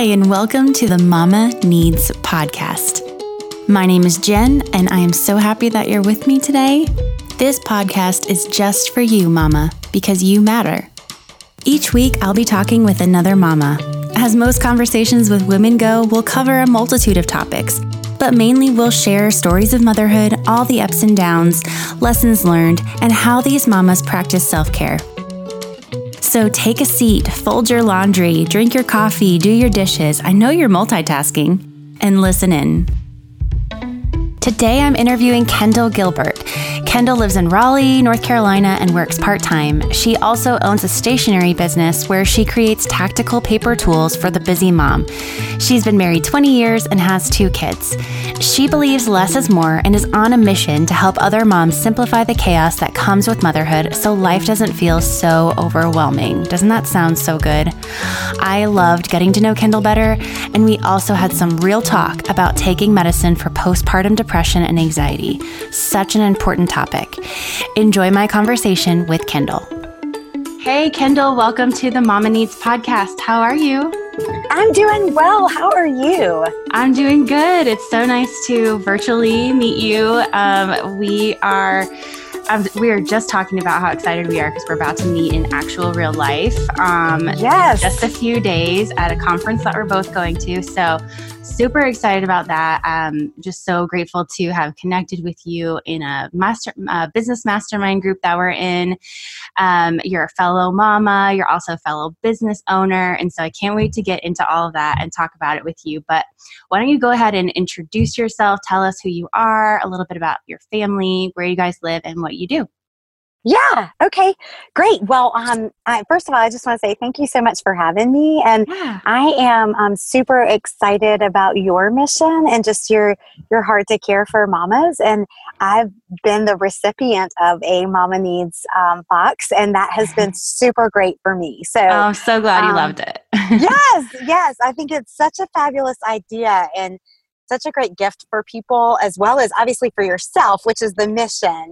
Hi, and welcome to the Mama Needs podcast. My name is Jen, and I am so happy that you're with me today. This podcast is just for you, Mama, because you matter. Each week, I'll be talking with another mama. As most conversations with women go, we'll cover a multitude of topics, but mainly we'll share stories of motherhood, all the ups and downs, lessons learned, and how these mamas practice self-care. So take a seat, fold your laundry, drink your coffee, do your dishes. I know you're multitasking, and listen in. Today I'm interviewing Kendall Gilbert. Kendall lives in Raleigh, North Carolina, and works part-time. She also owns a stationery business where she creates tactical paper tools for the busy mom. She's been married 20 years and has 2 kids. She believes less is more and is on a mission to help other moms simplify the chaos that comes with motherhood so life doesn't feel so overwhelming. Doesn't that sound so good? I loved getting to know Kendall better, and we also had some real talk about taking medicine for postpartum depression and anxiety. Such an important topic. Enjoy my conversation with Kendall. Hey, Kendall, welcome to the Mama Needs podcast. How are you? I'm doing well. How are you? I'm doing good. It's so nice to virtually meet you. We are just talking about how excited we are because we're about to meet in actual real life. Yes. Just a few days at a conference that we're both going to. So super excited about that. Just so grateful to have connected with you in a business mastermind group that we're in. You're a fellow mama. You're also a fellow business owner. And so I can't wait to get into all of that and talk about it with you. But why don't you go ahead and introduce yourself? Tell us who you are, a little bit about your family, where you guys live, and what you do. Yeah. Okay, great. Well, first of all, I just want to say thank you so much for having me. And yeah. I am super excited about your mission and just your heart to care for mamas. And I've been the recipient of a Mama Needs box, and that has been super great for me. So I'm so glad you loved it. Yes. I think it's such a fabulous idea and such a great gift for people, as well as obviously for yourself, which is the mission.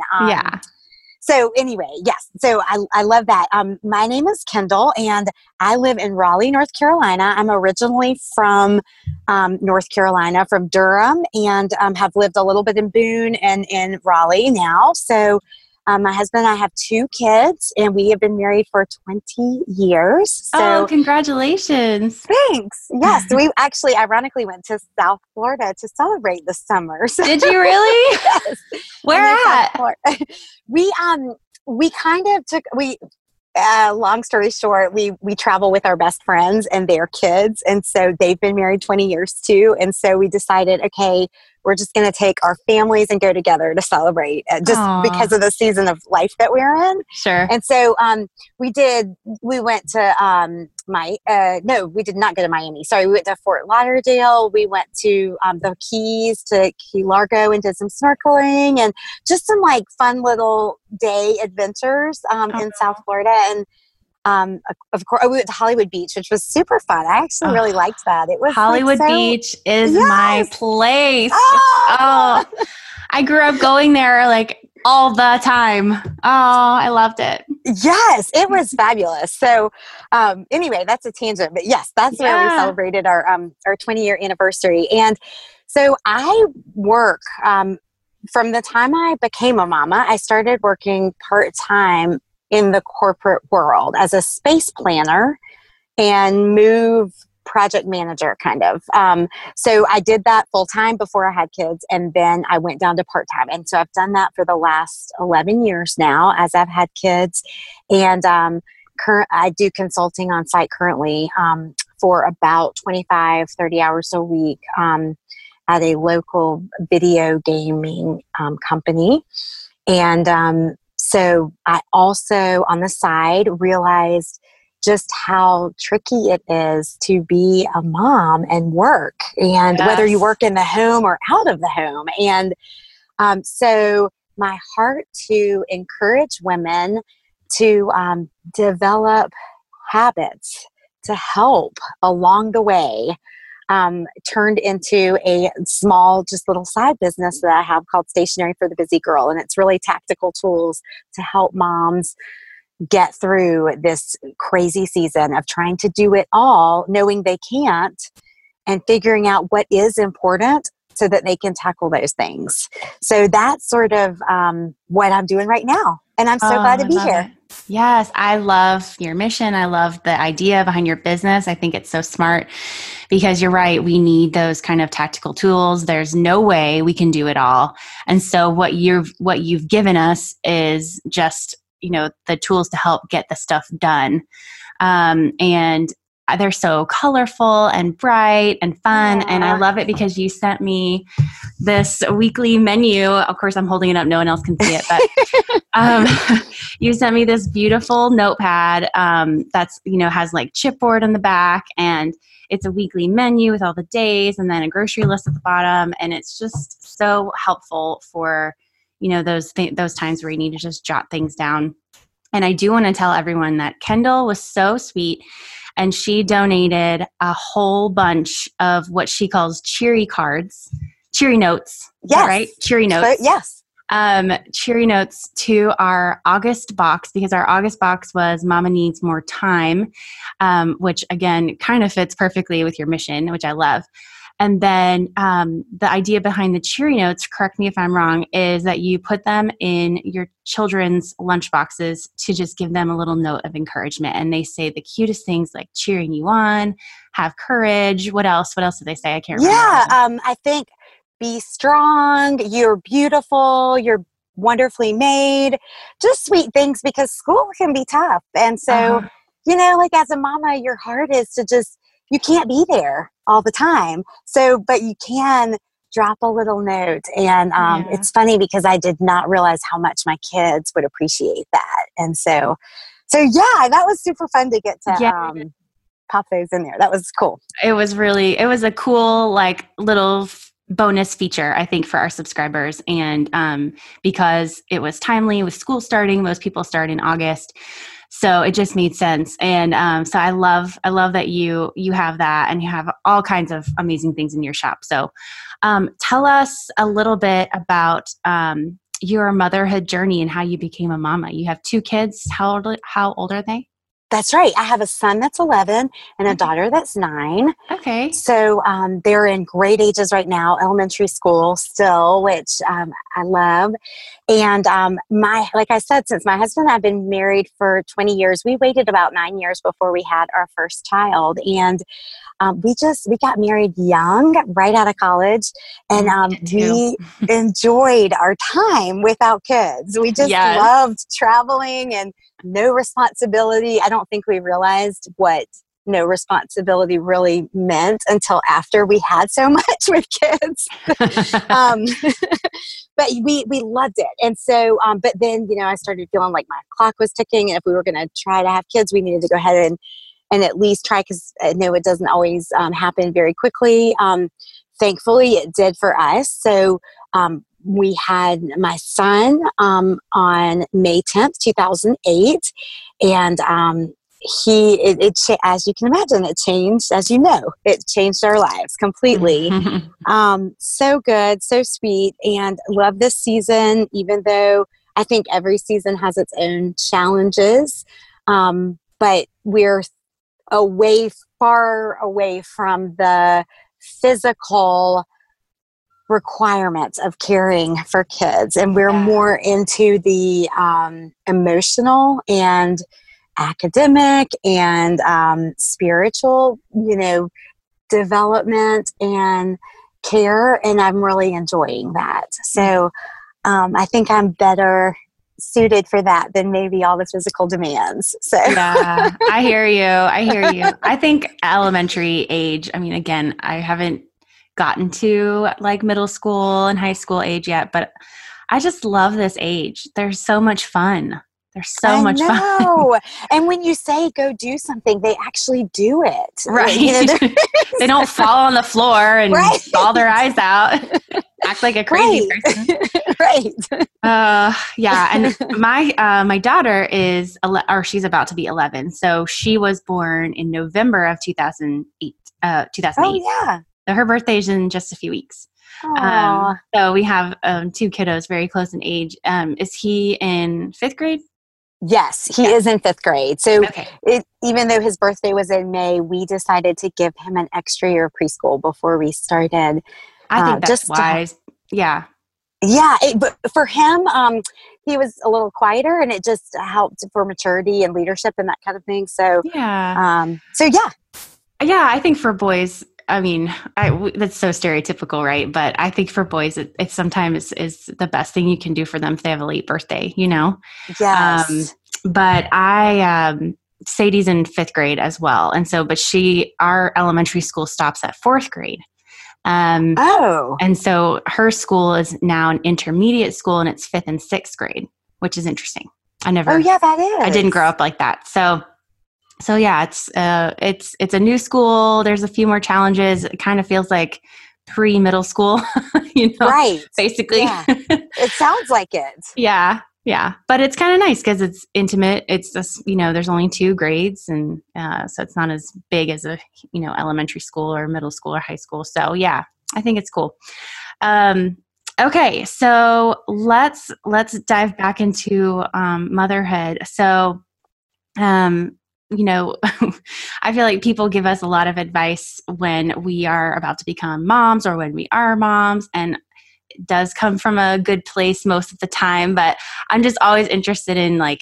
So anyway, yes. So I love that. My name is Kendall, and I live in Raleigh, North Carolina. I'm originally from North Carolina, from Durham, and have lived a little bit in Boone and in Raleigh now. So my husband and I have 2 kids, and we have been married for 20 years. So, oh, congratulations. Thanks. Yes. We actually, ironically, went to South Florida to celebrate this summer. So. Did you really? Yes. Where at? Long story short, we travel with our best friends and their kids. And so they've been married 20 years too. And so we decided, okay, we're just going to take our families and go together to celebrate just Aww. Because of the season of life that we're in. Sure. And so we did not go to Miami. Sorry. We went to Fort Lauderdale. We went to the Keys, to Key Largo, and did some snorkeling and just some like fun little day adventures in South Florida. And of course, we went to Hollywood Beach, which was super fun. I actually really liked that. It was Hollywood Beach is my place. Oh, I grew up going there like all the time. Oh, I loved it. Yes, it was fabulous. So anyway, that's a tangent, but yes, that's where we celebrated our 20-year anniversary. And so I work from the time I became a mama, I started working part-time in the corporate world as a space planner and move project manager kind of. So I did that full time before I had kids, and then I went down to part time. And so I've done that for the last 11 years now as I've had kids. And I do consulting on site currently for about 25, 30 hours a week at a local video gaming company. And so I also, on the side, realized just how tricky it is to be a mom and work, and whether you work in the home or out of the home. And so my heart to encourage women to develop habits to help along the way turned into a small, just little side business that I have called Stationery for the Busy Girl. And it's really tactical tools to help moms get through this crazy season of trying to do it all, knowing they can't, and figuring out what is important so that they can tackle those things. So that's sort of what I'm doing right now. And I'm so glad to be here. It. Yes. I love your mission. I love the idea behind your business. I think it's so smart because you're right. We need those kind of tactical tools. There's no way we can do it all. And so what you've given us is just, you know, the tools to help get the stuff done. And they're so colorful and bright and fun. Yeah. And I love it because you sent me this weekly menu. Of course, I'm holding it up. No one else can see it. But you sent me this beautiful notepad that's, you know, has like chipboard on the back. And it's a weekly menu with all the days and then a grocery list at the bottom. And it's just so helpful for, you know, those times where you need to just jot things down. And I do want to tell everyone that Kendall was so sweet. And she donated a whole bunch of what she calls cheery cards, cheery notes. Yes. Right? Cheery notes. So, yes. Cheery notes to our August box, because our August box was Mama Needs More Time, which again, kind of fits perfectly with your mission, which I love. And then the idea behind the cheery notes, correct me if I'm wrong, is that you put them in your children's lunch boxes to just give them a little note of encouragement. And they say the cutest things like cheering you on, have courage. What else? What else did they say? I can't remember. Yeah, I think be strong, you're beautiful, you're wonderfully made, just sweet things because school can be tough. And so, you know, like as a mama, your heart is to just, you can't be there all the time. So, but you can drop a little note. And It's funny because I did not realize how much my kids would appreciate that. And so yeah, that was super fun to get to pop those in there. That was cool. It was a cool, like little bonus feature, I think, for our subscribers. And because it was timely with school starting, most people start in August. So it just made sense. And so I love that you have that and you have all kinds of amazing things in your shop. So tell us a little bit about your motherhood journey and how you became a mama. You have two kids. How old are they? That's right. I have a son that's 11 and a daughter that's 9. Okay. So they're in great ages right now, elementary school still, which I love. And like I said, since my husband and I have been married for 20 years, we waited about 9 years before we had our first child. And we got married young, right out of college. And we enjoyed our time without kids. We just loved traveling and no responsibility. I don't think we realized what no responsibility really meant until after we had so much with kids. But we loved it. And so, but then, you know, I started feeling like my clock was ticking. And if we were going to try to have kids, we needed to go ahead and at least try, because I know it doesn't always happen very quickly. Thankfully, it did for us. So we had my son on May 10th, 2008, and as you can imagine, it changed, as you know, it changed our lives completely. So good, so sweet, and love this season, even though I think every season has its own challenges, but we're far away from the physical requirements of caring for kids. And we're more into the emotional and academic and spiritual, you know, development and care. And I'm really enjoying that. So I think I'm better suited for that than maybe all the physical demands. So yeah, I hear you. I think elementary age, I mean, again, I haven't gotten to like middle school and high school age yet, but I just love this age. There's so much fun. There's so much fun. And when you say go do something, they actually do it. Right. You know, they don't fall on the floor and ball their eyes out. Act like a crazy person. Right. Yeah. And my daughter is, she's about to be 11. So she was born in November of 2008. Oh, yeah. So her birthday is in just a few weeks. So we have two kiddos very close in age. Is he in 5th grade? Yes, he is in fifth grade. So even though his birthday was in May, we decided to give him an extra year of preschool before we started. I think that's just wise. But for him, he was a little quieter, and it just helped for maturity and leadership and that kind of thing. So, I think for boys, I mean, that's so stereotypical, right? But I think for boys, it sometimes is the best thing you can do for them if they have a late birthday, you know? Yes. Sadie's in fifth grade as well. And so, but our elementary school stops at fourth grade. And so her school is now an intermediate school, and it's fifth and sixth grade, which is interesting. I didn't grow up like that. So yeah, it's a new school. There's a few more challenges. It kind of feels like pre-middle school, you know, right? Basically, yeah. It sounds like it. Yeah, but it's kind of nice because it's intimate. It's just, you know, there's only two grades, and so it's not as big as a, you know, elementary school or middle school or high school. So yeah, I think it's cool. Okay, so let's dive back into motherhood. So, you know, I feel like people give us a lot of advice when we are about to become moms or when we are moms, and it does come from a good place most of the time, but I'm just always interested in like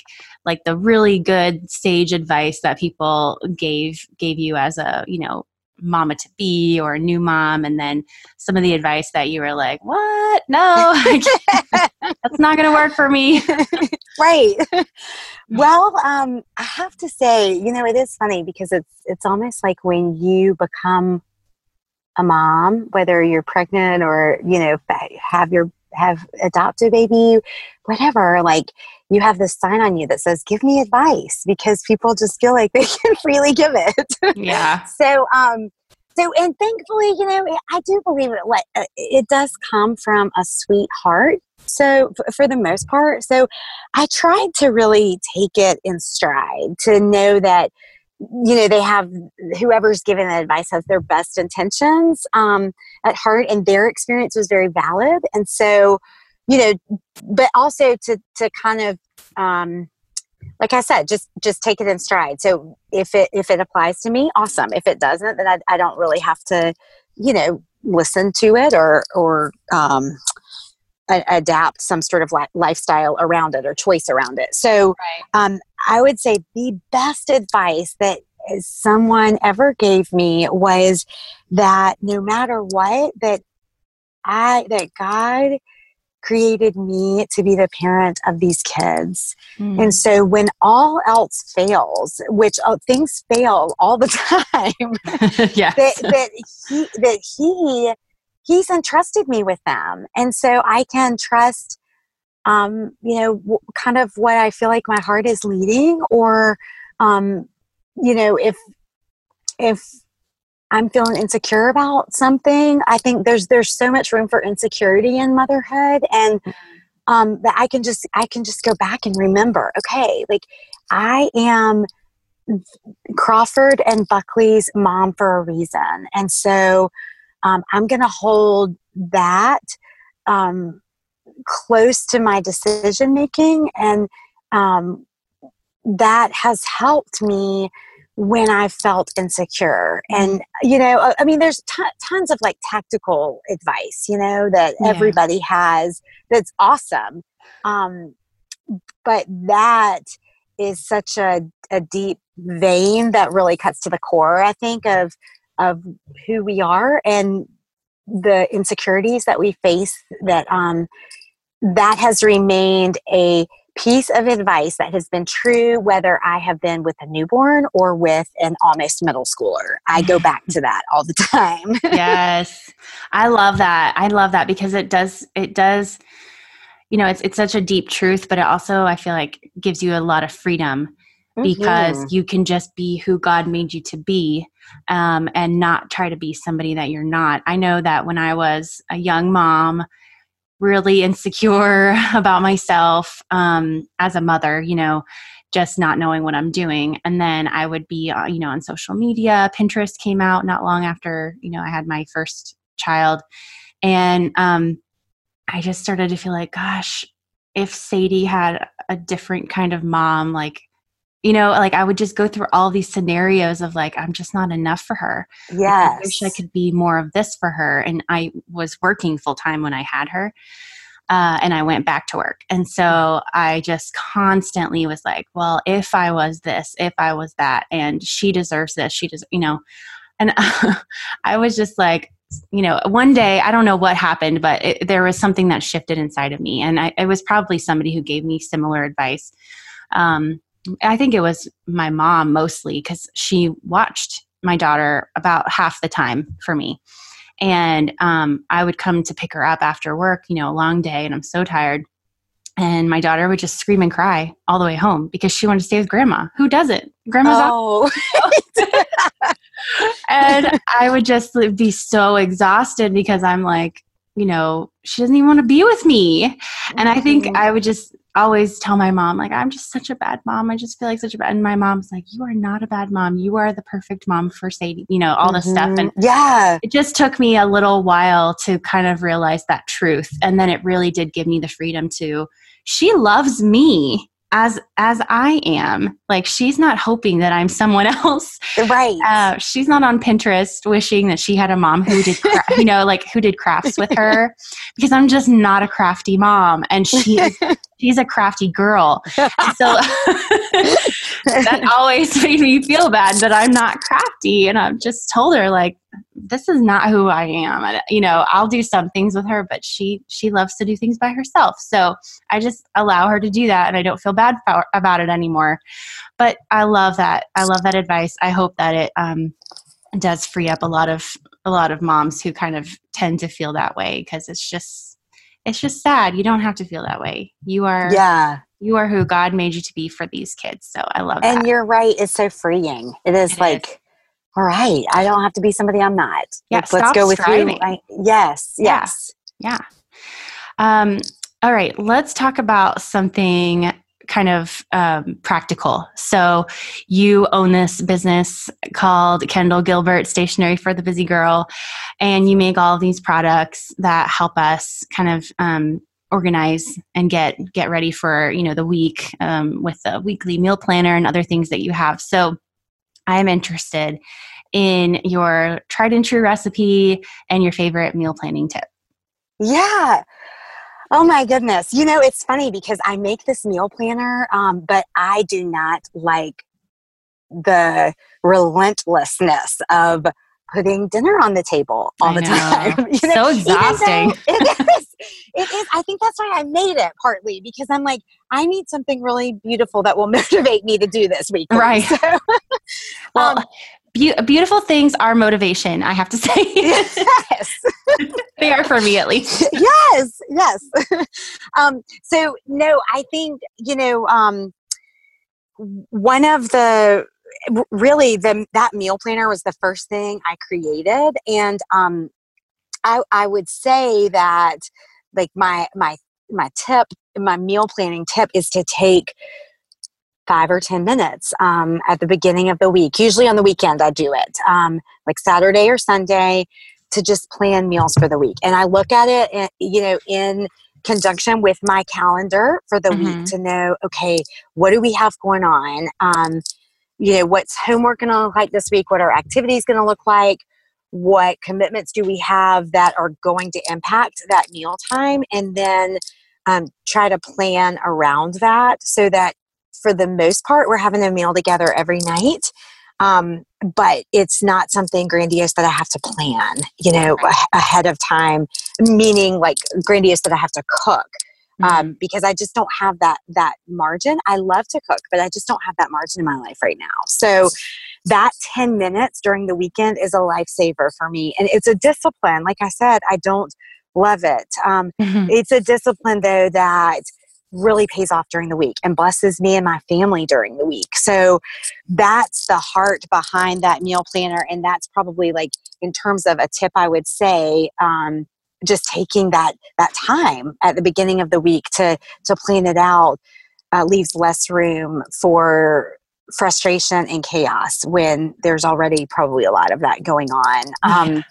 the really good sage advice that people gave you as a, you know, mama to be or a new mom. And then some of the advice that you were like, what? No, that's not going to work for me. Right. Well, I have to say, you know, it is funny because it's almost like when you become a mom, whether you're pregnant or, you know, have adopted a baby, whatever, like you have this sign on you that says, give me advice, because people just feel like they can freely give it. Yeah. So, and thankfully, you know, I do believe it, like, it does come from a sweet heart. So for the most part, so I tried to really take it in stride to know that, you know, they have, whoever's giving the advice has their best intentions at heart, and their experience was very valid. And so, you know, but also to kind of, like I said, just take it in stride. So if it applies to me, awesome. If it doesn't, then I don't really have to, you know, listen to it or adapt some sort of lifestyle around it or choice around it. So I would say the best advice that someone ever gave me was that no matter what, that God created me to be the parent of these kids. Mm. And so when all else fails, which things fail all the time, He's entrusted me with them. And so I can trust, you know, kind of what I feel like my heart is leading, or, you know, if I'm feeling insecure about something, I think there's so much room for insecurity in motherhood, and that I can just go back and remember, okay, like I am Crawford and Buckley's mom for a reason. And so I'm going to hold that close to my decision making, and that has helped me when I felt insecure. And, you know, I mean, there's tons of like tactical advice, you know, that everybody has that's awesome. But that is such a deep vein that really cuts to the core, I think, of who we are and the insecurities that we face, that that has remained a piece of advice that has been true whether I have been with a newborn or with an almost middle schooler. I go back to that all the time. Yes. I love that because it does, you know, it's such a deep truth, but it also, I feel like, gives you a lot of freedom, because you can just be who God made you to be, and not try to be somebody that you're not. I know that when I was a young mom, really insecure about myself, as a mother, you know, just not knowing what I'm doing. And then I would be, you know, on social media. Pinterest came out not long after, you know, I had my first child. And I just started to feel like, gosh, if Sadie had a different kind of mom, like, you know, like I would just go through all these scenarios of like, I'm just not enough for her. Yes. Like, I wish I could be more of this for her. And I was working full time when I had her. And I went back to work. And so I just constantly was like, well, if I was this, if I was that, and she deserves this, she does, you know. And I was just like, you know, one day, I don't know what happened, but there was something that shifted inside of me. And it was probably somebody who gave me similar advice. I think it was my mom mostly, because she watched my daughter about half the time for me. And I would come to pick her up after work, you know, a long day, and I'm so tired. And my daughter would just scream and cry all the way home because she wanted to stay with grandma. Who doesn't? Grandma's out. And I would just be so exhausted because I'm like, you know, she doesn't even want to be with me. And I think I would just always tell my mom, like, I'm just such a bad mom. I just feel like such a bad, and my mom's like, you are not a bad mom. You are the perfect mom for Sadie, you know, all this stuff. And yeah, it just took me a little while to kind of realize that truth. And then it really did give me the freedom to, she loves me as I am. Like, she's not hoping that I'm someone else. Right. She's not on Pinterest wishing that she had a mom who did, you know, like who did crafts with her, because I'm just not a crafty mom. And she's a crafty girl. And so that always made me feel bad that I'm not crafty. And I've just told her, like, this is not who I am. You know, I'll do some things with her, but she loves to do things by herself. So I just allow her to do that, and I don't feel bad about it anymore. But I love that. I love that advice. I hope that it does free up a lot of moms who kind of tend to feel that way, because it's just sad. You don't have to feel that way. You are who God made you to be for these kids. So I love that. And you're right. It's so freeing. It is. All right, I don't have to be somebody I'm not. Yeah, like, let's go with striving. You. Yes. All right, let's talk about something kind of practical. So you own this business called Kendall Gilbert Stationery for the Busy Girl, and you make all of these products that help us kind of organize and get ready for, you know, the week with the weekly meal planner and other things that you have. So I'm interested in your tried and true recipe and your favorite meal planning tip. Yeah. Oh my goodness. You know, it's funny because I make this meal planner, but I do not like the relentlessness of putting dinner on the table all the time. You know, so exhausting. It is. I think that's why I made it, partly because I'm like, I need something really beautiful that will motivate me to do this weekly. Right. So, well, beautiful things are motivation, I have to say. Yes. They are for me, at least. Yes. So no, I think, you know, one of the, really that meal planner was the first thing I created. And, I would say that, like, my tip, my meal planning tip is to take 5 or 10 minutes, at the beginning of the week. Usually on the weekend I do it, like Saturday or Sunday, to just plan meals for the week. And I look at it, and, you know, in conjunction with my calendar for the week, to know, okay, what do we have going on? You know, what's homework going to look like this week? What are activities going to look like? What commitments do we have that are going to impact that meal time? And then try to plan around that, so that for the most part, we're having a meal together every night. But it's not something grandiose that I have to plan, you know, ahead of time, meaning like grandiose that I have to cook. Because I just don't have that margin. I love to cook, but I just don't have that margin in my life right now. So that 10 minutes during the weekend is a lifesaver for me. And it's a discipline. Like I said, I don't love it. It's a discipline, though, that really pays off during the week and blesses me and my family during the week. So that's the heart behind that meal planner. And that's probably, like, in terms of a tip, I would say, just taking that time at the beginning of the week to plan it out leaves less room for frustration and chaos when there's already probably a lot of that going on.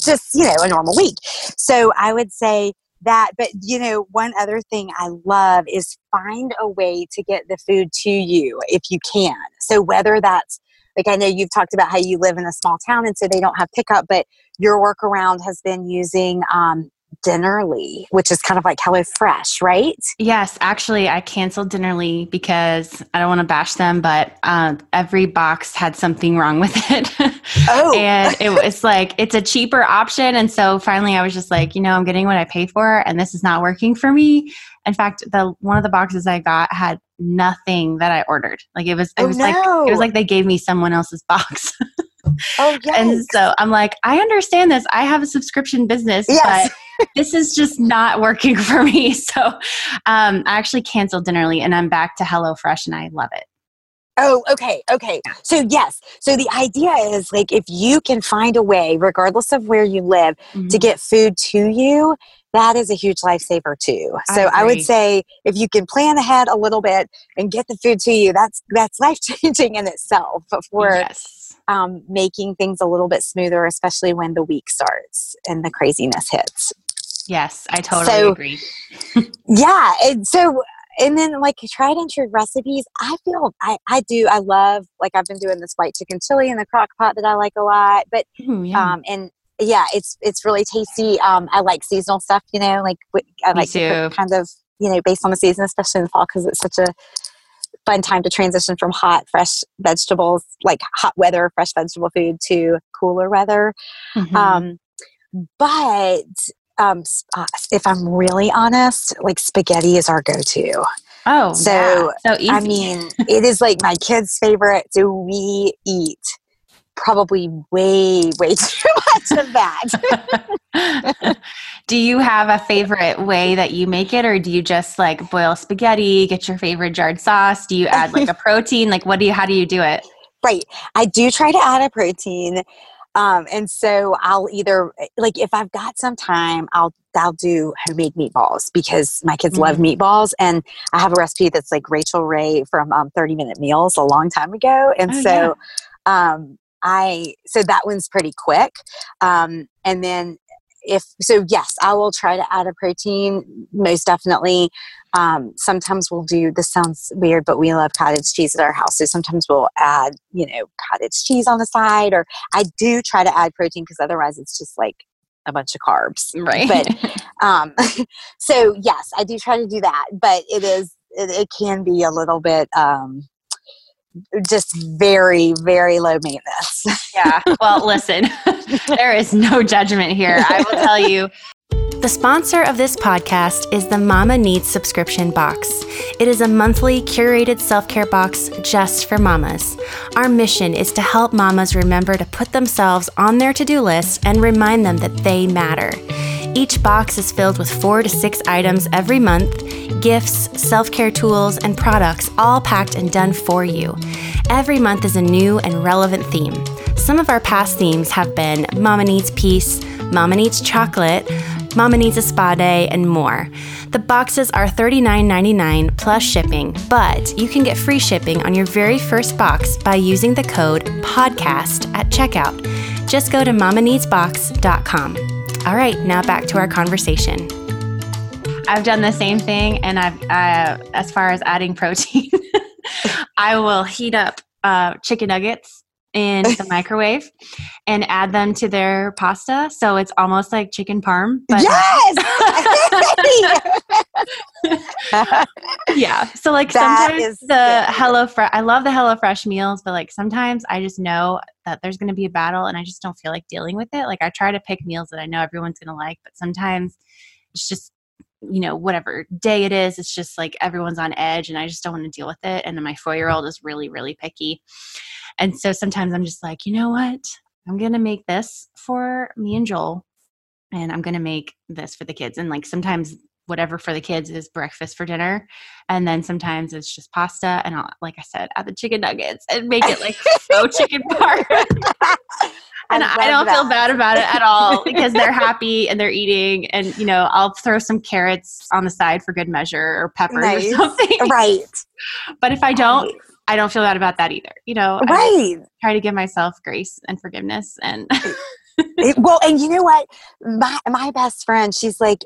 Just, you know, a normal week. So I would say that. But, you know, one other thing I love is find a way to get the food to you if you can. So whether that's, like, I know you've talked about how you live in a small town and so they don't have pickup, but your workaround has been using Dinnerly, which is kind of like HelloFresh, right? Yes. Actually, I canceled Dinnerly because I don't want to bash them, but every box had something wrong with it. Oh. And it's like, it's a cheaper option. And so finally I was just like, you know, I'm getting what I pay for and this is not working for me. In fact, one of the boxes I got had nothing that I ordered. Like it was like they gave me someone else's box. Oh, yes. And so I'm like, I understand this. I have a subscription business, but this is just not working for me. So I actually canceled Dinnerly and I'm back to HelloFresh and I love it. Oh, okay. Okay. So yes. So the idea is, like, if you can find a way, regardless of where you live, mm-hmm. to get food to you, that is a huge lifesaver too. So I would say if you can plan ahead a little bit and get the food to you, that's life-changing in itself for making things a little bit smoother, especially when the week starts and the craziness hits. Yes, I totally agree. Yeah. And then like tried and true recipes, I love, like, I've been doing this white chicken chili in the crock pot that I like a lot, but, yeah, it's really tasty. I like seasonal stuff, you know, like I like to cook kind of, you know, based on the season, especially in the fall, because it's such a fun time to transition from hot, fresh vegetables, like hot weather, fresh vegetable food, to cooler weather. Mm-hmm. If I'm really honest, like spaghetti is our go-to. Oh, so, yeah. So easy. I mean, it is like my kids' favorite. So we eat probably way too much of that. Do you have a favorite way that you make it, or do you just like boil spaghetti, get your favorite jarred sauce? Do you add like a protein? Like how do you do it? Right. I do try to add a protein. And so I'll either, like, if I've got some time, I'll do homemade meatballs because my kids love meatballs, and I have a recipe that's like Rachel Ray from 30 Minute Meals a long time ago. And so that one's pretty quick. And then yes, I will try to add a protein, most definitely. Sometimes we'll do, this sounds weird, but we love cottage cheese at our house. So sometimes we'll add, you know, cottage cheese on the side, or I do try to add protein because otherwise it's just like a bunch of carbs. Right. But, so yes, I do try to do that, but it can be a little bit, just very, very low maintenance. Yeah. Well, listen, there is no judgment here. I will tell you. The sponsor of this podcast is the Mama Needs Subscription Box. It is a monthly curated self-care box just for mamas. Our mission is to help mamas remember to put themselves on their to-do list and remind them that they matter. Each box is filled with 4 to 6 items every month, gifts, self-care tools, and products all packed and done for you. Every month is a new and relevant theme. Some of our past themes have been Mama Needs Peace, Mama Needs Chocolate, Mama Needs a Spa Day, and more. The boxes are $39.99 plus shipping, but you can get free shipping on your very first box by using the code PODCAST at checkout. Just go to mamaneedsbox.com. All right, now back to our conversation. I've done the same thing, and I've as far as adding protein, I will heat up chicken nuggets in the microwave and add them to their pasta, so it's almost like chicken parm. But yes. Yeah. So like that sometimes I love the HelloFresh meals, but like sometimes I just know that there's going to be a battle, and I just don't feel like dealing with it. Like I try to pick meals that I know everyone's going to like, but sometimes it's just, you know, whatever day it is, it's just like everyone's on edge and I just don't want to deal with it. And then my 4-year-old is really, really picky. And so sometimes I'm just like, you know what? I'm going to make this for me and Joel, and I'm going to make this for the kids. And like sometimes whatever for the kids is breakfast for dinner. And then sometimes it's just pasta. And I'll, like I said, add the chicken nuggets and make it like so chicken parm. And I don't feel bad about it at all because they're happy and they're eating. And, you know, I'll throw some carrots on the side for good measure, or peppers or something. Right. But if I don't, I don't feel bad about that either. You know, right. I try to give myself grace and forgiveness. And well, and you know what? My best friend, she's like,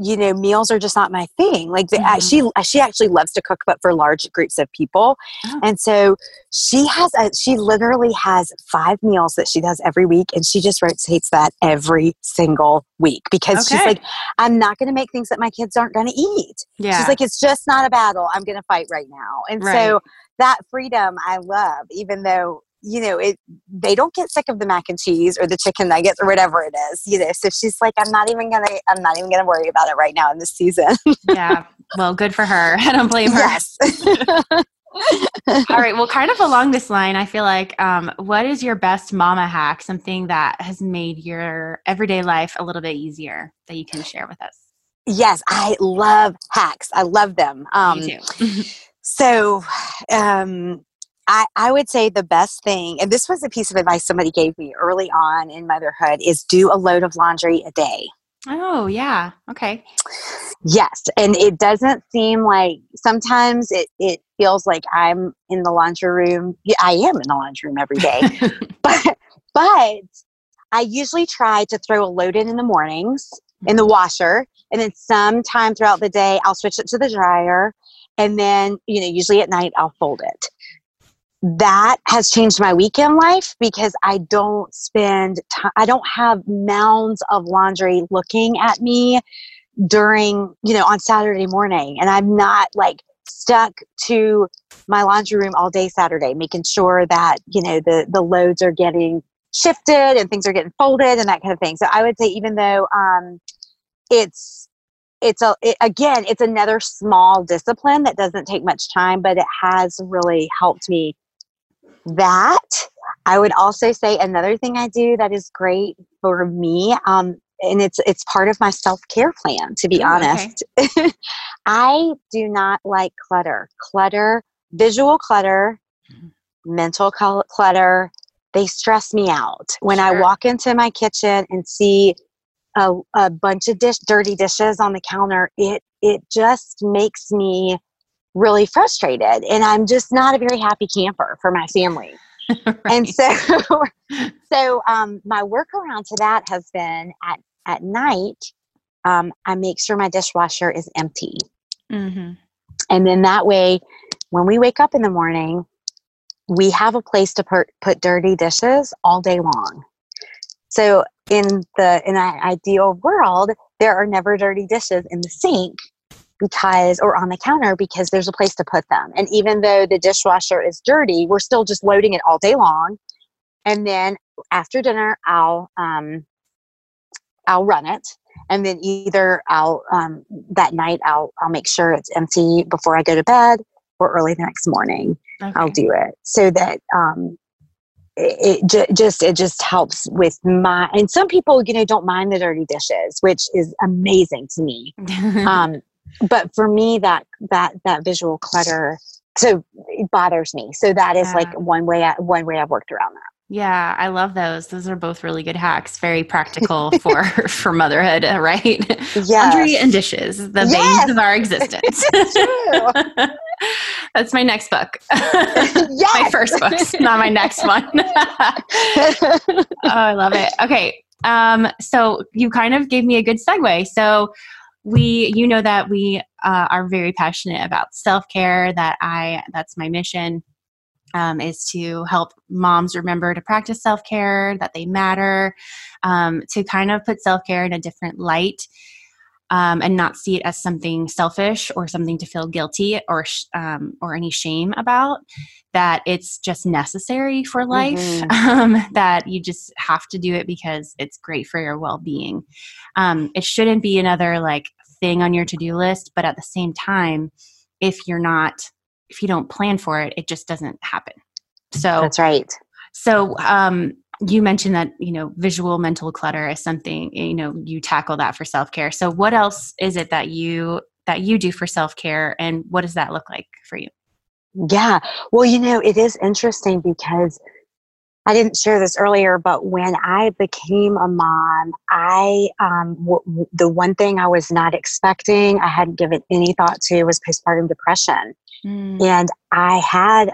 you know, meals are just not my thing. Like the, she actually loves to cook, but for large groups of people. Oh. And so she literally has 5 meals that she does every week. And she just rotates that every single week because she's like, I'm not going to make things that my kids aren't going to eat. Yeah. She's like, it's just not a battle. I'm going to fight right now. And so that freedom I love, even though, you know, they don't get sick of the mac and cheese or the chicken nuggets or whatever it is, you know. So she's like, I'm not even gonna worry about it right now in this season. Yeah. Well, good for her. I don't blame her. Yes. All right. Well, kind of along this line, I feel like, what is your best mama hack? Something that has made your everyday life a little bit easier that you can share with us? Yes. I love hacks. I love them. Me too. I would say the best thing, and this was a piece of advice somebody gave me early on in motherhood, is do a load of laundry a day. Oh, yeah. Okay. Yes. And it doesn't seem like, sometimes it feels like I'm in the laundry room. Yeah, I am in the laundry room every day. but I usually try to throw a load in the mornings in the washer. And then sometime throughout the day, I'll switch it to the dryer. And then, you know, usually at night, I'll fold it. That has changed my weekend life because I don't spend time, I don't have mounds of laundry looking at me during, you know, on Saturday morning. And I'm not like stuck to my laundry room all day Saturday, making sure that, you know, the loads are getting shifted and things are getting folded and that kind of thing. So I would say, even though, it's another small discipline that doesn't take much time, but it has really helped me. That I would also say another thing I do that is great for me, and it's part of my self-care plan, to be honest. Okay. I do not like clutter, visual clutter, mental clutter. They stress me out. When I walk into my kitchen and see a bunch of dirty dishes on the counter, it just makes me really frustrated, and I'm just not a very happy camper for my family. Right. And so my workaround to that has been at night, I make sure my dishwasher is empty. Mm-hmm. And then that way, when we wake up in the morning, we have a place to put dirty dishes all day long. So in an ideal world, there are never dirty dishes in the sink or on the counter, because there's a place to put them. And even though the dishwasher is dirty, we're still just loading it all day long. And then after dinner, I'll run it. And then either that night I'll make sure it's empty before I go to bed, or early the next morning. Okay. I'll do it so that, it just helps with my, and some people, you know, don't mind the dirty dishes, which is amazing to me. But for me, that visual clutter, so it bothers me. So that is like one way I've worked around that. Yeah. I love those. Those are both really good hacks. Very practical for motherhood, right? Yes. Laundry and dishes, the veins of our existence. It's true. That's my next book. Yes. My first book, not my next one. Oh, I love it. Okay. So you kind of gave me a good segue. So we are very passionate about self-care. That's my mission, is to help moms remember to practice self-care, that they matter, to kind of put self-care in a different light. And not see it as something selfish or something to feel guilty or any shame about, that it's just necessary for life, that you just have to do it because it's great for your well-being. It shouldn't be another like thing on your to-do list, but at the same time, if you don't plan for it, it just doesn't happen. So that's right. So, you mentioned that, you know, visual mental clutter is something, you know, you tackle that for self-care. So what else is it that you do for self-care, and what does that look like for you? Yeah. Well, you know, it is interesting because I didn't share this earlier, but when I became a mom, I, the one thing I was not expecting, I hadn't given any thought to, was postpartum depression. And I had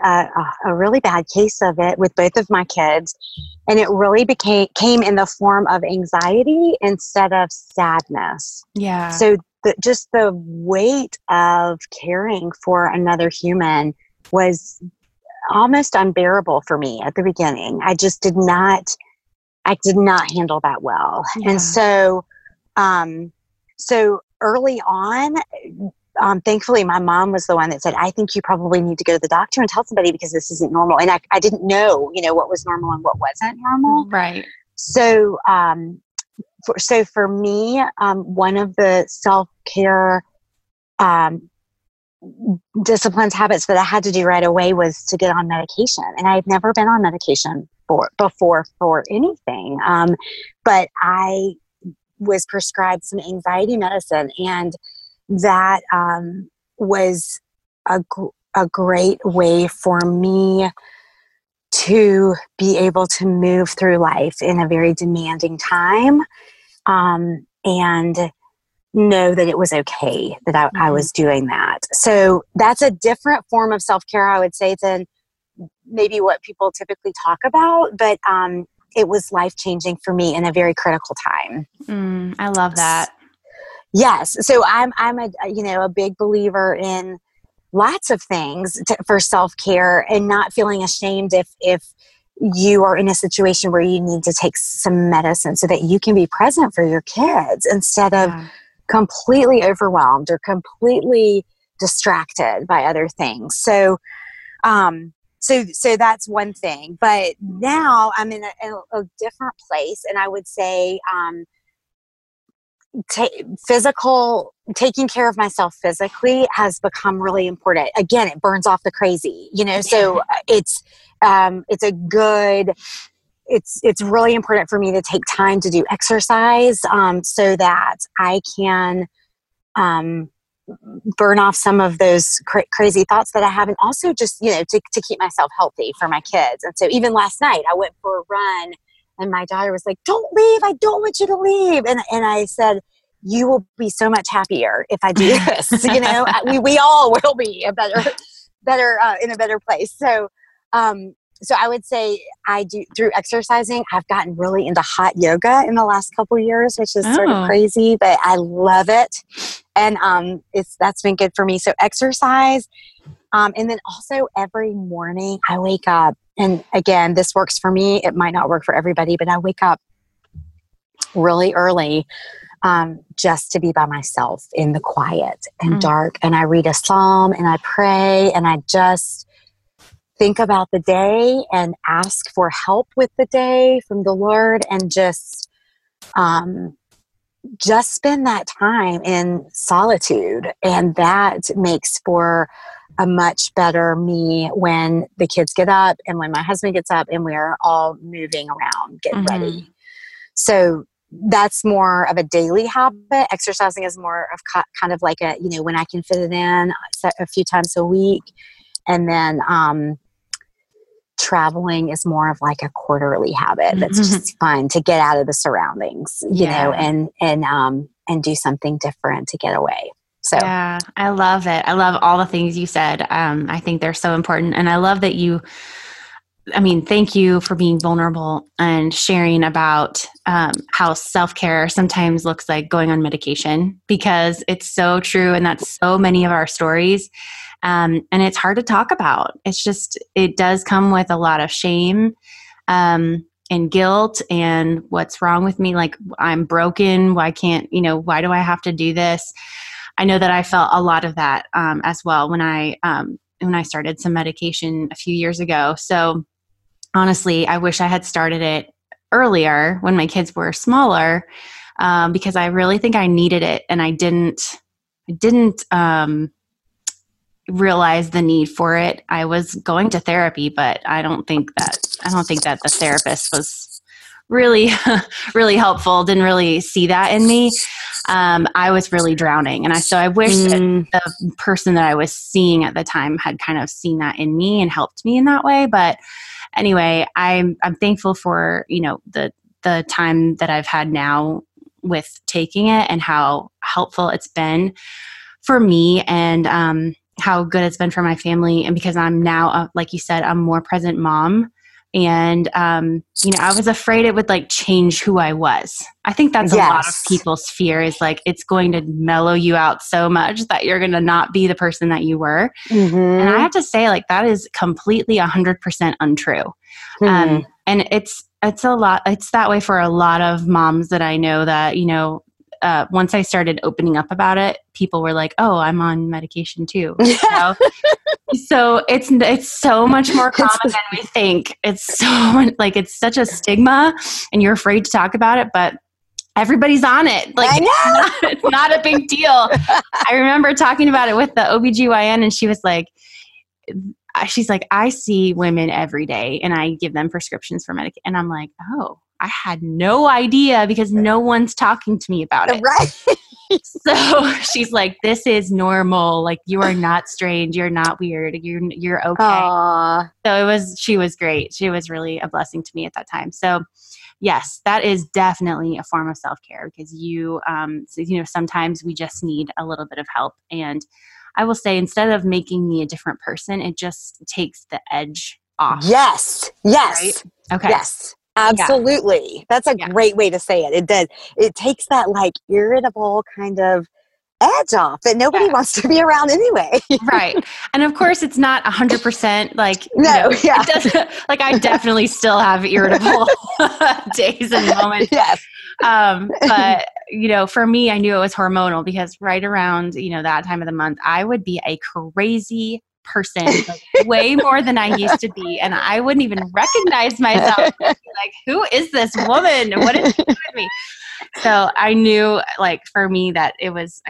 a really bad case of it with both of my kids. And it really came in the form of anxiety instead of sadness. Yeah. So just the weight of caring for another human was almost unbearable for me at the beginning. I did not handle that well. Yeah. And so, so early on, thankfully, my mom was the one that said, I think you probably need to go to the doctor and tell somebody because this isn't normal. And I didn't know, what was normal and what wasn't normal. Right. So, for me, one of the self-care, disciplines, habits that I had to do right away was to get on medication. And I had never been on medication before for anything. But I was prescribed some anxiety medicine, and that was a great way for me to be able to move through life in a very demanding time, and know that it was okay that I was doing that. So that's a different form of self-care, I would say, than maybe what people typically talk about, but it was life-changing for me in a very critical time. I love that. Yes. So I'm a big believer in lots of things for self-care, and not feeling ashamed if you are in a situation where you need to take some medicine so that you can be present for your kids instead of completely overwhelmed or completely distracted by other things. So, so that's one thing, but now I'm in a different place, and I would say, taking care of myself physically has become really important. Again, it burns off the crazy, so it's really important for me to take time to do exercise, so that I can, burn off some of those crazy thoughts that I have. And also just, to keep myself healthy for my kids. And so even last night I went for a run, and my daughter was like, "Don't leave. I don't want you to leave." And I said, "You will be so much happier if I do this." We all will be in a better place. So, so I would say I do through exercising. I've gotten really into hot yoga in the last couple of years, which is sort of crazy, but I love it. And, that's been good for me. So exercise, and then also every morning I wake up, and again, this works for me. It might not work for everybody, but I wake up really early, just to be by myself in the quiet and dark. And I read a psalm, and I pray, and I just think about the day and ask for help with the day from the Lord, and just spend that time in solitude. And that makes for a much better me when the kids get up and when my husband gets up and we're all moving around, getting ready. So that's more of a daily habit. Exercising is more of kind of like a, when I can fit it in a few times a week. And then, traveling is more of like a quarterly habit. That's just fun to get out of the surroundings, you know, and do something different to get away. So yeah, I love it. I love all the things you said. I think they're so important, and I love that thank you for being vulnerable and sharing about how self-care sometimes looks like going on medication, because it's so true. And that's so many of our stories. And it's hard to talk about. It's just, it does come with a lot of shame and guilt and what's wrong with me. Like, I'm broken. Why can't, why do I have to do this? I know that I felt a lot of that as well when I started some medication a few years ago. So honestly, I wish I had started it earlier when my kids were smaller, because I really think I needed it, and I didn't realize the need for it. I was going to therapy, but I don't think that the therapist was really, really helpful. Didn't really see that in me. I was really drowning. And so I wish that the person that I was seeing at the time had kind of seen that in me and helped me in that way. But anyway, I'm thankful for, the time that I've had now with taking it and how helpful it's been for me. And, how good it's been for my family. And because I'm now, like you said, a more present mom. And, you know, I was afraid it would like change who I was. I think that's a lot of people's fear is like, it's going to mellow you out so much that you're going to not be the person that you were. Mm-hmm. And I have to say like, that is completely 100% untrue. Mm-hmm. And it's a lot, it's that way for a lot of moms that I know that, you know, once I started opening up about it, people were like, "Oh, I'm on medication too." So it's so much more common than we think. It's so like it's such a stigma, and you're afraid to talk about it, but everybody's on it. Like it's not a big deal. I remember talking about it with the OBGYN, and she was like, "She's like, I see women every day, and I give them prescriptions for medication," and I'm like, "Oh." I had no idea because no one's talking to me about it. Right. So she's like, this is normal. Like you are not strange. You're not weird. You're okay. Aww. So she was great. She was really a blessing to me at that time. So yes, that is definitely a form of self-care because you know, sometimes we just need a little bit of help. And I will say instead of making me a different person, it just takes the edge off. Yes. Yes. Right? Okay. Yes. Absolutely. Yeah. That's a great way to say it. It does. It takes that like irritable kind of edge off that nobody wants to be around anyway. Right. And of course it's not 100% like, it doesn't, like I definitely still have irritable days and moments. Yes. But you know, for me, I knew it was hormonal because right around, you know, that time of the month, I would be a crazy person, like, way more than I used to be. And I wouldn't even recognize myself. Like, who is this woman? What is she doing with me? So I knew like for me that it was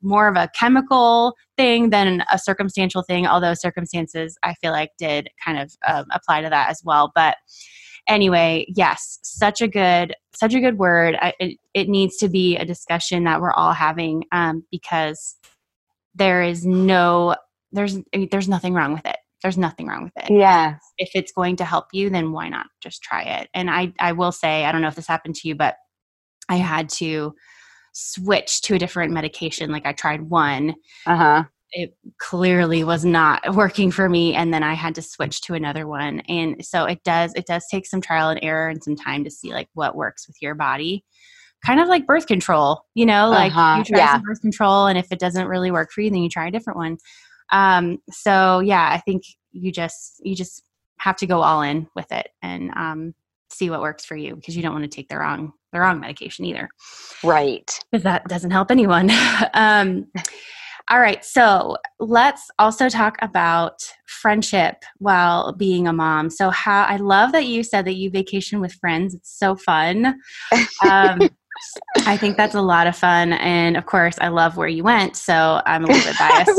more of a chemical thing than a circumstantial thing. Although circumstances I feel like did kind of apply to that as well. But anyway, yes, such a good word. It needs to be a discussion that we're all having because there's nothing wrong with it. There's nothing wrong with it. Yeah. If it's going to help you, then why not just try it? And I will say, I don't know if this happened to you, but I had to switch to a different medication. Like I tried one. Uh-huh. It clearly was not working for me. And then I had to switch to another one. And so it does take some trial and error and some time to see like what works with your body. Kind of like birth control, you know, like you try some birth control and if it doesn't really work for you, then you try a different one. So yeah, I think you just have to go all in with it and, see what works for you because you don't want to take the wrong medication either. Right. Because that doesn't help anyone. All right. So let's also talk about friendship while being a mom. So I love that you said that you vacation with friends. It's so fun. I think that's a lot of fun. And of course, I love where you went, so I'm a little bit biased.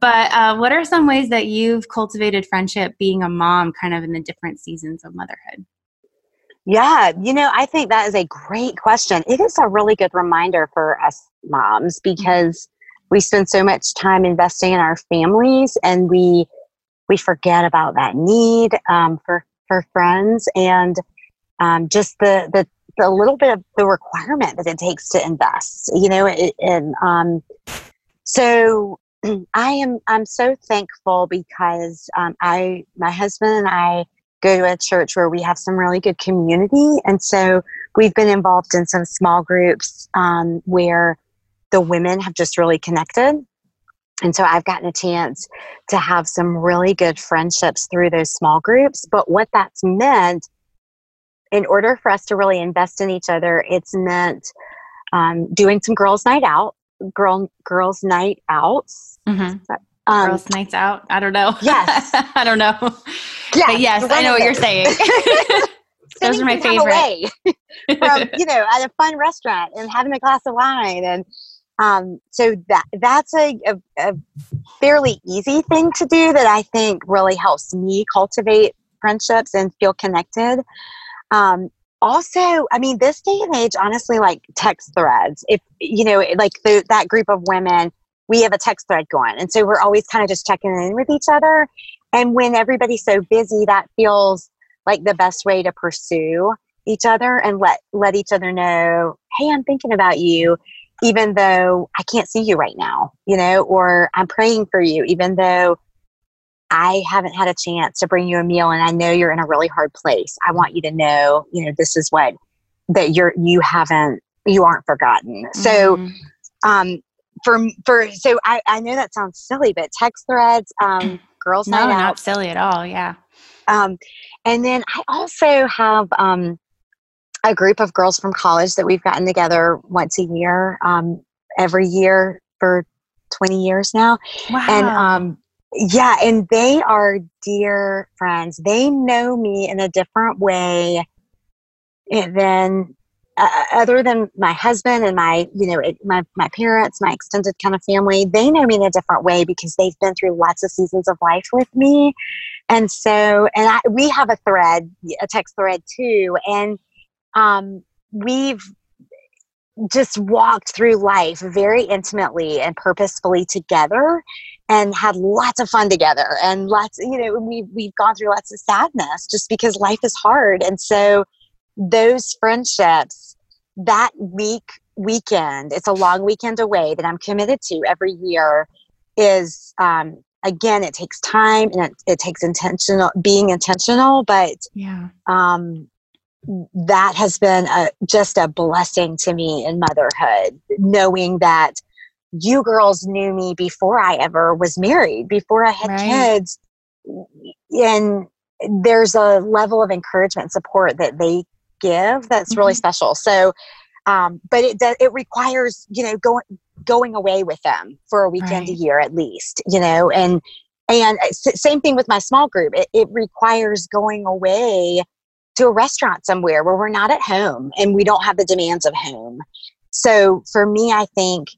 But what are some ways that you've cultivated friendship being a mom kind of in the different seasons of motherhood? Yeah, you know, I think that is a great question. It is a really good reminder for us moms because we spend so much time investing in our families and we forget about that need for friends and just the little bit of the requirement that it takes to invest, you know, and so I'm so thankful because my husband and I go to a church where we have some really good community. And so we've been involved in some small groups where the women have just really connected. And so I've gotten a chance to have some really good friendships through those small groups. But what that's meant in order for us to really invest in each other, it's meant doing some girls' night outs. Mm-hmm. Girls' nights out. I don't know. Yes. I don't know. Yes. But yes, I know what you're saying. Those are my favorite. Away from, you know, at a fun restaurant and having a glass of wine. And so that's a fairly easy thing to do that I think really helps me cultivate friendships and feel connected. Also, I mean, this day and age, honestly, like text threads, if you know, like that group of women, we have a text thread going. And so we're always kind of just checking in with each other. And when everybody's so busy, that feels like the best way to pursue each other and let each other know, hey, I'm thinking about you. even though I can't see you right now, you know, or I'm praying for you, even though I haven't had a chance to bring you a meal and I know you're in a really hard place. I want you to know, you know, this is what, that you aren't forgotten. Mm-hmm. So, I know that sounds silly, but text threads, girls night out. No, not silly at all. Yeah. And then I also have, a group of girls from college that we've gotten together once a year, every year for 20 years now. Wow. And, yeah. And they are dear friends. They know me in a different way than other than my husband and my, you know, my parents, my extended kind of family. They know me in a different way because they've been through lots of seasons of life with me. And so, and we have a text thread too. And, we've just walked through life very intimately and purposefully together and had lots of fun together and lots, you know, we've gone through lots of sadness just because life is hard. And so those friendships, that weekend, it's a long weekend away that I'm committed to every year is, again, it takes time and it takes being intentional, but, yeah. That has been just a blessing to me in motherhood, knowing that you girls knew me before I ever was married, before I had kids. And there's a level of encouragement and support that they give that's really special. So, but it requires, you know, going away with them for a weekend a year at least, you know, and same thing with my small group. It requires going away to a restaurant somewhere where we're not at home and we don't have the demands of home. So for me, I think,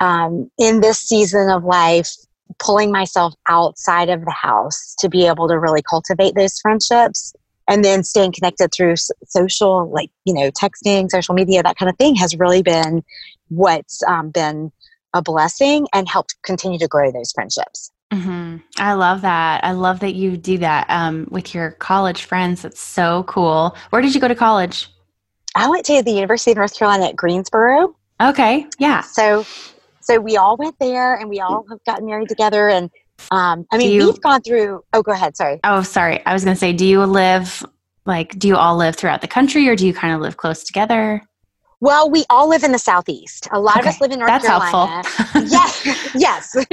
in this season of life, pulling myself outside of the house to be able to really cultivate those friendships and then staying connected through social, like, you know, texting, social media, that kind of thing has really been what's been a blessing and helped continue to grow those friendships. Mm-hmm. I love that. I love that you do that with your college friends. That's so cool. Where did you go to college? I went to the University of North Carolina at Greensboro. Okay. Yeah. So we all went there and we all have gotten married together. And we've gone through, oh, go ahead. Sorry. Oh, sorry. I was going to say, do you all live throughout the country or do you kind of live close together? Well, we all live in the Southeast. A lot of us live in North Carolina. That's helpful. Yes. A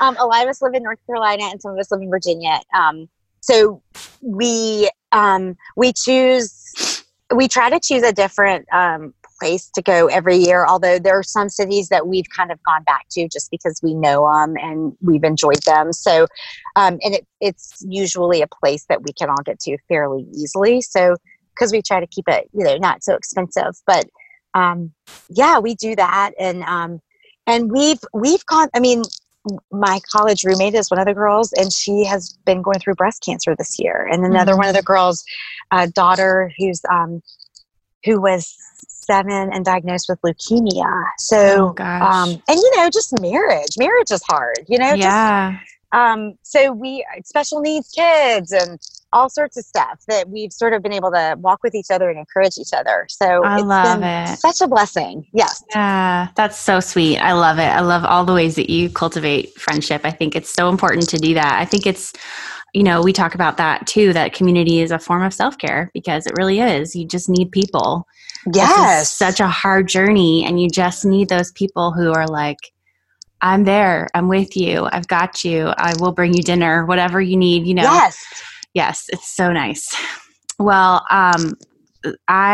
lot of us live in North Carolina and some of us live in Virginia. So we try to choose a different, place to go every year. Although there are some cities that we've kind of gone back to just because we know them and we've enjoyed them. So, and it's usually a place that we can all get to fairly easily. So, cause we try to keep it, you know, not so expensive, but, yeah, we do that. And we've gone, I mean, my college roommate is one of the girls and she has been going through breast cancer this year. And another one of the girls, daughter who's, who was 7 and diagnosed with leukemia. So, and you know, just marriage is hard, you know, yeah. So we special needs kids and all sorts of stuff that we've sort of been able to walk with each other and encourage each other. So it's been such a blessing. Yes. Yeah. That's so sweet. I love it. I love all the ways that you cultivate friendship. I think it's so important to do that. I think it's, you know, we talk about that too, that community is a form of self-care because it really is. You just need people. Yes. Such a hard journey. And you just need those people who are like, I'm there. I'm with you. I've got you. I will bring you dinner, whatever you need, you know. Yes. It's so nice. Well, I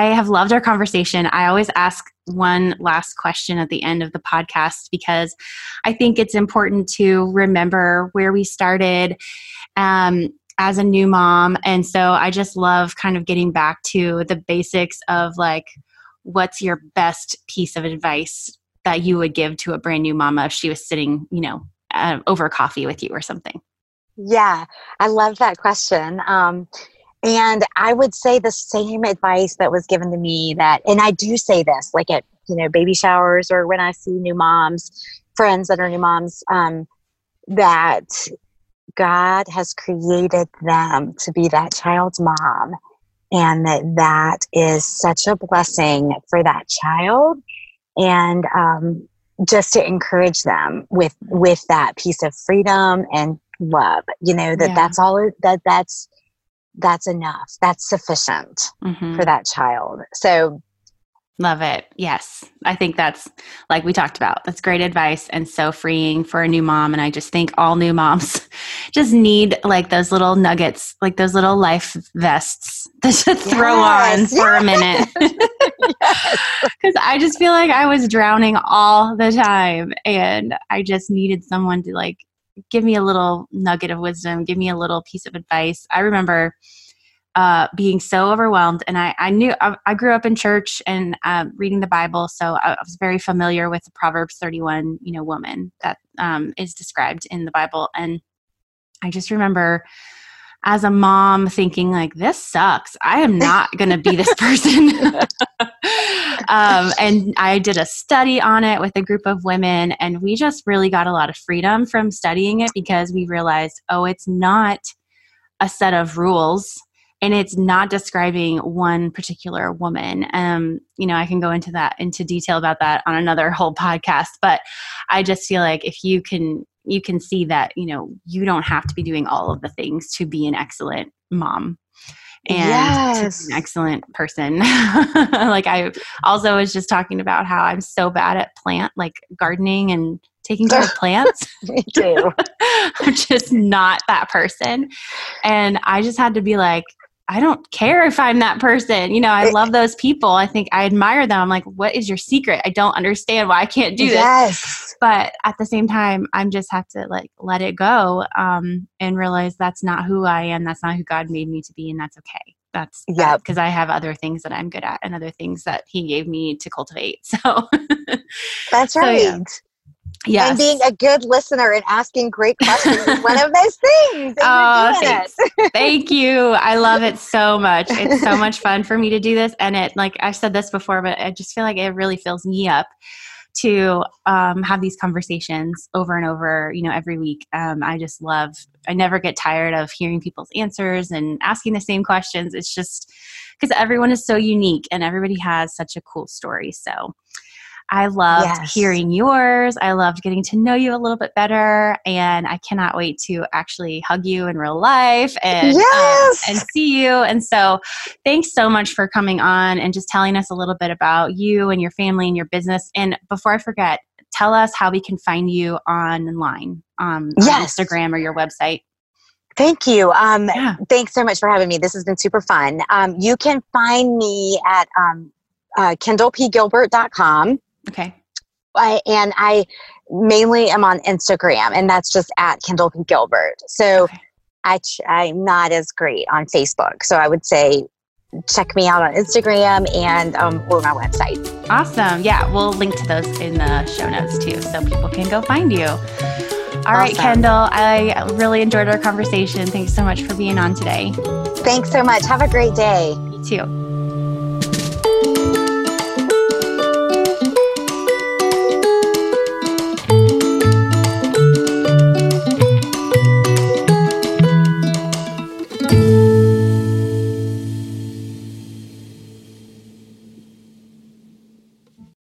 have loved our conversation. I always ask one last question at the end of the podcast because I think it's important to remember where we started as a new mom. And so I just love kind of getting back to the basics of like, what's your best piece of advice that you would give to a brand new mama if she was sitting, you know, over coffee with you or something? Yeah, I love that question. And I would say the same advice that was given to me that, and I do say this, like at, you know, baby showers or when I see new moms, friends that are new moms, that God has created them to be that child's mom. And that is such a blessing for that child. and just to encourage them with that piece of freedom and love, you know, that that's all that that's enough. That's sufficient for that child. So love it. Yes. I think that's, like we talked about, that's great advice and so freeing for a new mom. And I just think all new moms just need like those little nuggets, like those little life vests to just throw on for a minute. Because I just feel like I was drowning all the time and I just needed someone to like give me a little nugget of wisdom, give me a little piece of advice. I remember being so overwhelmed. And I knew I grew up in church and reading the Bible. So I was very familiar with the Proverbs 31, you know, woman that is described in the Bible. And I just remember as a mom thinking like, this sucks. I am not going to be this person. And I did a study on it with a group of women, and we just really got a lot of freedom from studying it because we realized, oh, it's not a set of rules. And it's not describing one particular woman. You know, I can go into that, into detail about that on another whole podcast, but I just feel like if you can see that, you know, you don't have to be doing all of the things to be an excellent mom and to be an excellent person. Like I also was just talking about how I'm so bad at gardening and taking care of plants. Me too. I'm just not that person. And I just had to be like, I don't care if I'm that person. You know, I love those people. I think I admire them. I'm like, what is your secret? I don't understand why I can't do this. Yes. But at the same time, I'm just have to let it go and realize that's not who I am. That's not who God made me to be. And that's okay. That's because I have other things that I'm good at and other things that he gave me to cultivate. So that's right. So, yes. And being a good listener and asking great questions is one of those things. Oh, thanks. Thank you. I love it so much. It's so much fun for me to do this. And it, like I said this before, but I just feel like it really fills me up to have these conversations over and over, you know, every week. I never get tired of hearing people's answers and asking the same questions. It's just because everyone is so unique and everybody has such a cool story. So I loved hearing yours. I loved getting to know you a little bit better. And I cannot wait to actually hug you in real life and see you. And so thanks so much for coming on and just telling us a little bit about you and your family and your business. And before I forget, tell us how we can find you online, on Instagram or your website. Thank you. Thanks so much for having me. This has been super fun. You can find me at kendallpgilbert.com. Okay. And I mainly am on Instagram, and that's just at Kendall Gilbert. So I'm not as great on Facebook. So I would say check me out on Instagram and or my website. Awesome. Yeah, we'll link to those in the show notes too, so people can go find you. All right, Kendall, I really enjoyed our conversation. Thanks so much for being on today. Thanks so much. Have a great day. You too.